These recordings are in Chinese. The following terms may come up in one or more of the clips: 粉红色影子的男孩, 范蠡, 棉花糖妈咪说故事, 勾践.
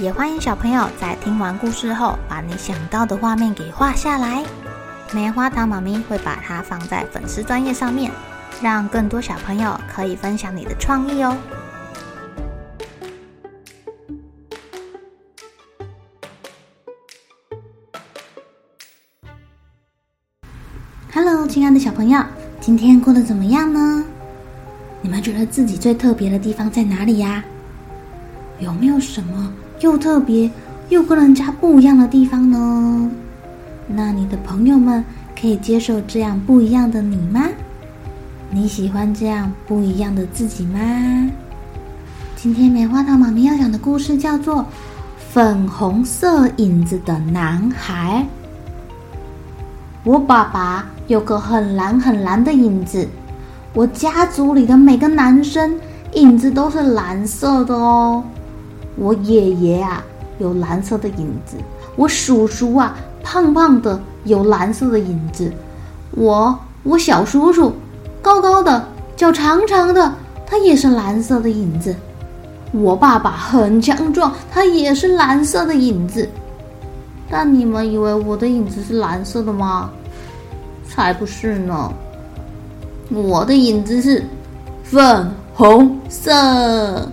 也欢迎小朋友在听完故事后，把你想到的画面给画下来。棉花糖妈咪会把它放在粉丝专页上面，让更多小朋友可以分享你的创意哦。Hello， 亲爱的小朋友，今天过得怎么样呢？你们觉得自己最特别的地方在哪里呀？有没有什么又特别又跟人家不一样的地方呢？那你的朋友们可以接受这样不一样的你吗？你喜欢这样不一样的自己吗？今天棉花糖妈咪要讲的故事叫做《粉红色影子的男孩》。我爸爸有个很蓝很蓝的影子，我家族里的每个男生影子都是蓝色的哦。我爷爷有蓝色的影子，我叔叔胖胖的有蓝色的影子，我小叔叔高高的脚长长的，他也是蓝色的影子。我爸爸很强壮，他也是蓝色的影子。但你们以为我的影子是蓝色的吗？才不是呢，我的影子是粉红色。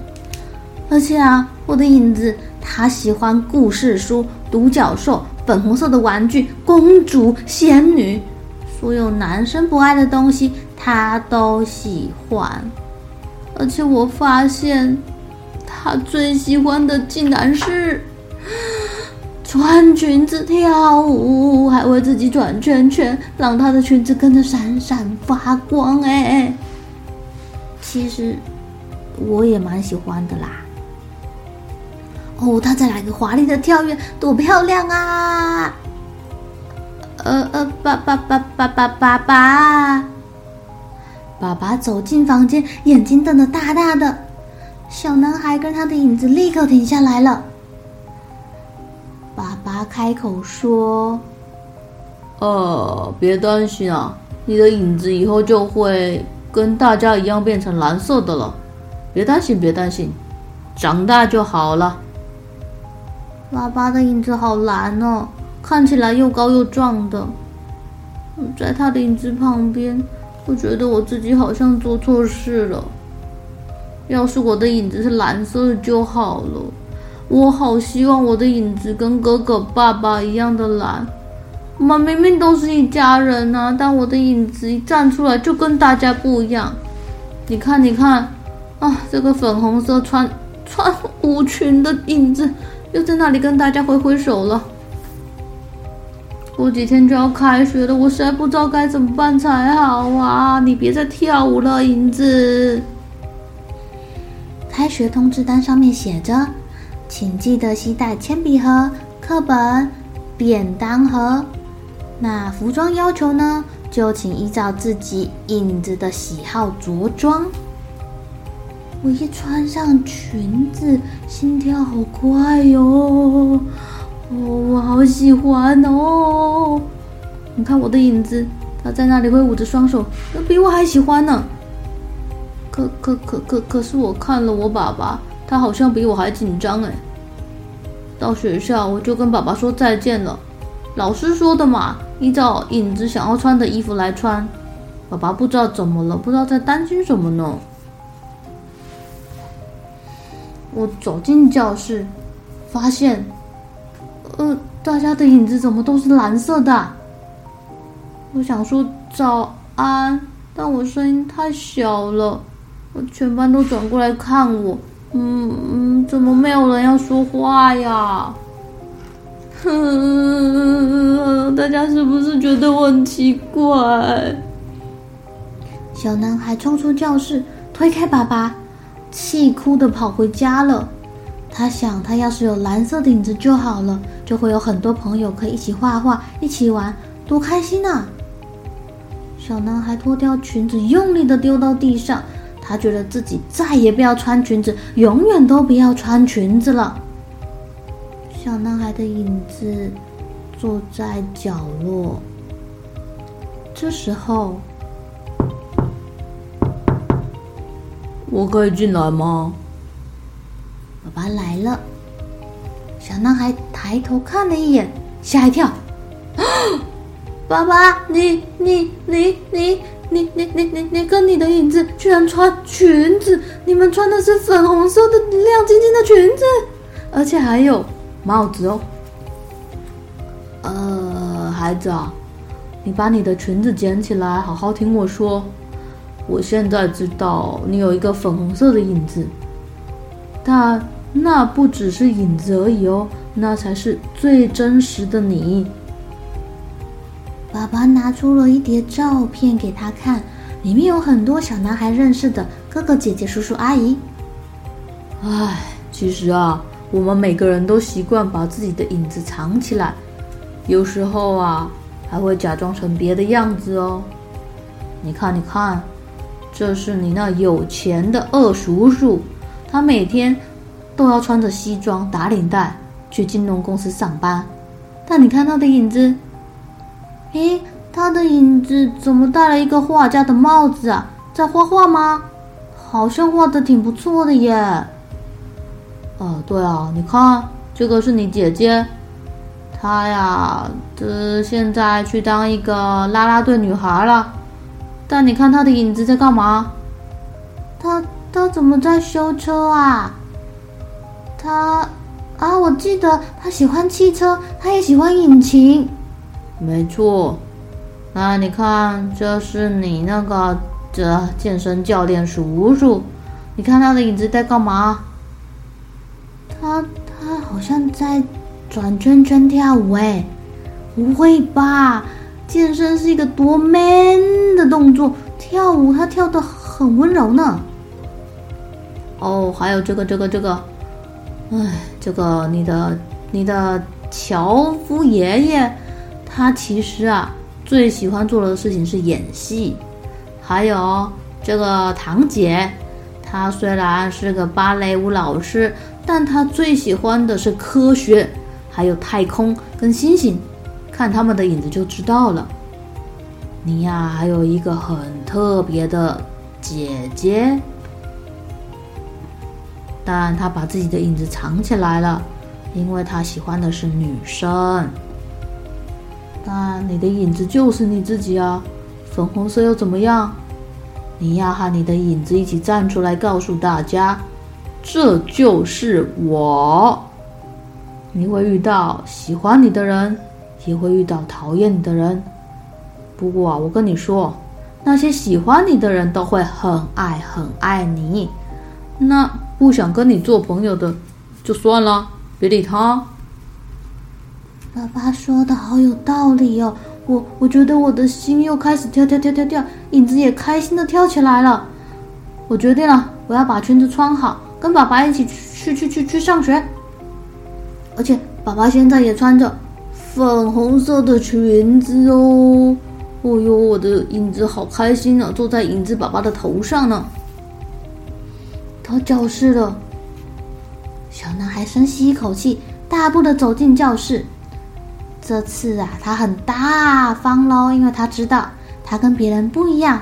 而且我的影子他喜欢故事书、独角兽、粉红色的玩具、公主、仙女，所有男生不爱的东西他都喜欢。而且我发现他最喜欢的竟然是穿裙子跳舞，还为自己转圈圈，让他的裙子跟着闪闪发光。其实我也蛮喜欢的啦。他再来个华丽的跳跃，多漂亮啊！爸爸走进房间，眼睛瞪得大大的。小男孩跟他的影子立刻停下来了。爸爸开口说：“别担心你的影子以后就会跟大家一样变成蓝色的了，别担心，长大就好了。”爸爸的影子好蓝哦，看起来又高又壮的。在他的影子旁边，我觉得我自己好像做错事了。要是我的影子是蓝色的就好了，我好希望我的影子跟哥哥、爸爸一样的蓝。我们明明都是一家人但我的影子一站出来就跟大家不一样。你看这个粉红色穿舞裙的影子又在那里跟大家挥手了。过几天就要开学了，我实在不知道该怎么办才好你别再跳舞了，影子。开学通知单上面写着，请记得携带铅笔盒、课本、便当盒。那服装要求呢，就请依照自己影子的喜好着装。我一穿上裙子，心跳好快哟！我好喜欢哦！你看我的影子，他在那里挥舞着双手，比我还喜欢呢。可是我看了我爸爸，他好像比我还紧张。到学校我就跟爸爸说再见了。老师说的嘛，依照影子想要穿的衣服来穿。爸爸不知道怎么了，不知道在担心什么呢。我走进教室，发现，大家的影子怎么都是蓝色的？我想说早安，但我声音太小了，全班都转过来看我。怎么没有人要说话呀？大家是不是觉得我很奇怪？小男孩冲出教室，推开爸爸，气哭的跑回家了。他想，他要是有蓝色顶子就好了，就会有很多朋友可以一起画画，一起玩，多开心啊！小男孩脱掉裙子，用力的丢到地上。他觉得自己再也不要穿裙子，永远都不要穿裙子了。小男孩的影子坐在角落。这时候，我可以进来吗？爸爸来了。小男孩抬头看了一眼，吓一跳。爸爸，你跟你的影子居然穿裙子，你们穿的是粉红色的亮晶晶的裙子，而且还有帽子哦。孩子啊，你把你的裙子捡起来，好好听我说。我现在知道你有一个粉红色的影子，但那不只是影子而已哦，那才是最真实的你。爸爸拿出了一叠照片给他看，里面有很多小男孩认识的哥哥姐姐叔叔阿姨。其实啊，我们每个人都习惯把自己的影子藏起来，有时候啊还会假装成别的样子哦。你看，这是你那有钱的二叔叔，他每天都要穿着西装打领带去金融公司上班，但你看他的影子，他的影子怎么戴了一个画家的帽子啊？在画画吗？好像画得挺不错的耶。对啊，你看，这个是你姐姐，她呀，现在去当一个啦啦队女孩了。但你看她的影子在干嘛？她怎么在修车啊？我记得她喜欢汽车，她也喜欢引擎。没错，那你看，这是你那个健身教练叔叔，你看他的影子在干嘛？他好像在转圈圈跳舞哎！不会吧？健身是一个多 man 的动作，跳舞他跳得很温柔呢。还有这个，这个你的樵夫爷爷。他其实啊，最喜欢做的事情是演戏。还有这个堂姐，她虽然是个芭蕾舞老师，但她最喜欢的是科学，还有太空跟星星，看他们的影子就知道了。你呀，还有一个很特别的姐姐，但她把自己的影子藏起来了，因为她喜欢的是女生。但你的影子就是你自己啊，粉红色又怎么样？你要和你的影子一起站出来，告诉大家，这就是我。你会遇到喜欢你的人，也会遇到讨厌你的人。不过啊，我跟你说，那些喜欢你的人都会很爱你，那不想跟你做朋友的，就算了，别理他。爸爸说的好有道理哦，我觉得我的心又开始跳，影子也开心的跳起来了。我决定了，我要把裙子穿好，跟爸爸一起去上学。而且爸爸现在也穿着粉红色的裙子哦。我的影子好开心啊，坐在影子爸爸的头上呢。到教室了，小男孩深吸一口气，大步的走进教室。这次啊，他很大方咯，因为他知道他跟别人不一样，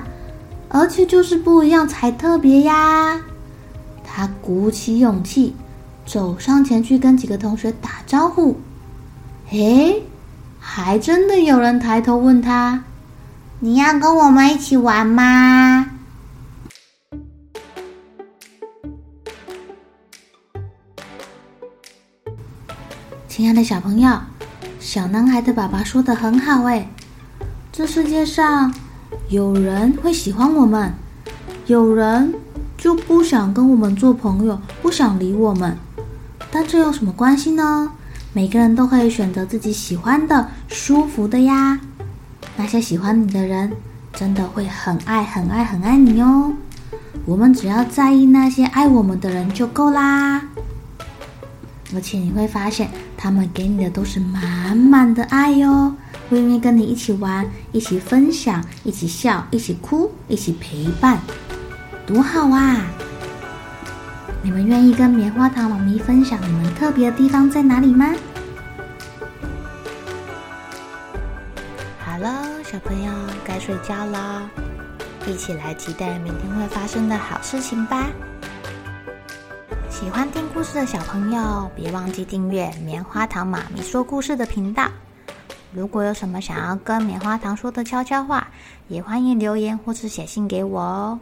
而且就是不一样才特别呀。他鼓起勇气走上前去跟几个同学打招呼。还真的有人抬头问他，你要跟我们一起玩吗？亲爱的小朋友，小男孩的爸爸说得很好哎，这世界上有人会喜欢我们，有人就不想跟我们做朋友，不想理我们，但这有什么关系呢？每个人都可以选择自己喜欢的、舒服的呀。那些喜欢你的人，真的会很爱你哦。我们只要在意那些爱我们的人就够啦。而且你会发现他们给你的都是满满的爱哟，会愿意跟你一起玩，一起分享，一起笑，一起哭，一起陪伴，多好啊！你们愿意跟棉花糖妈咪分享你们特别的地方在哪里吗？好了，小朋友该睡觉了，一起来期待明天会发生的好事情吧。喜欢听故事的小朋友别忘记订阅棉花糖妈咪说故事的频道，如果有什么想要跟棉花糖说的悄悄话，也欢迎留言或是写信给我哦。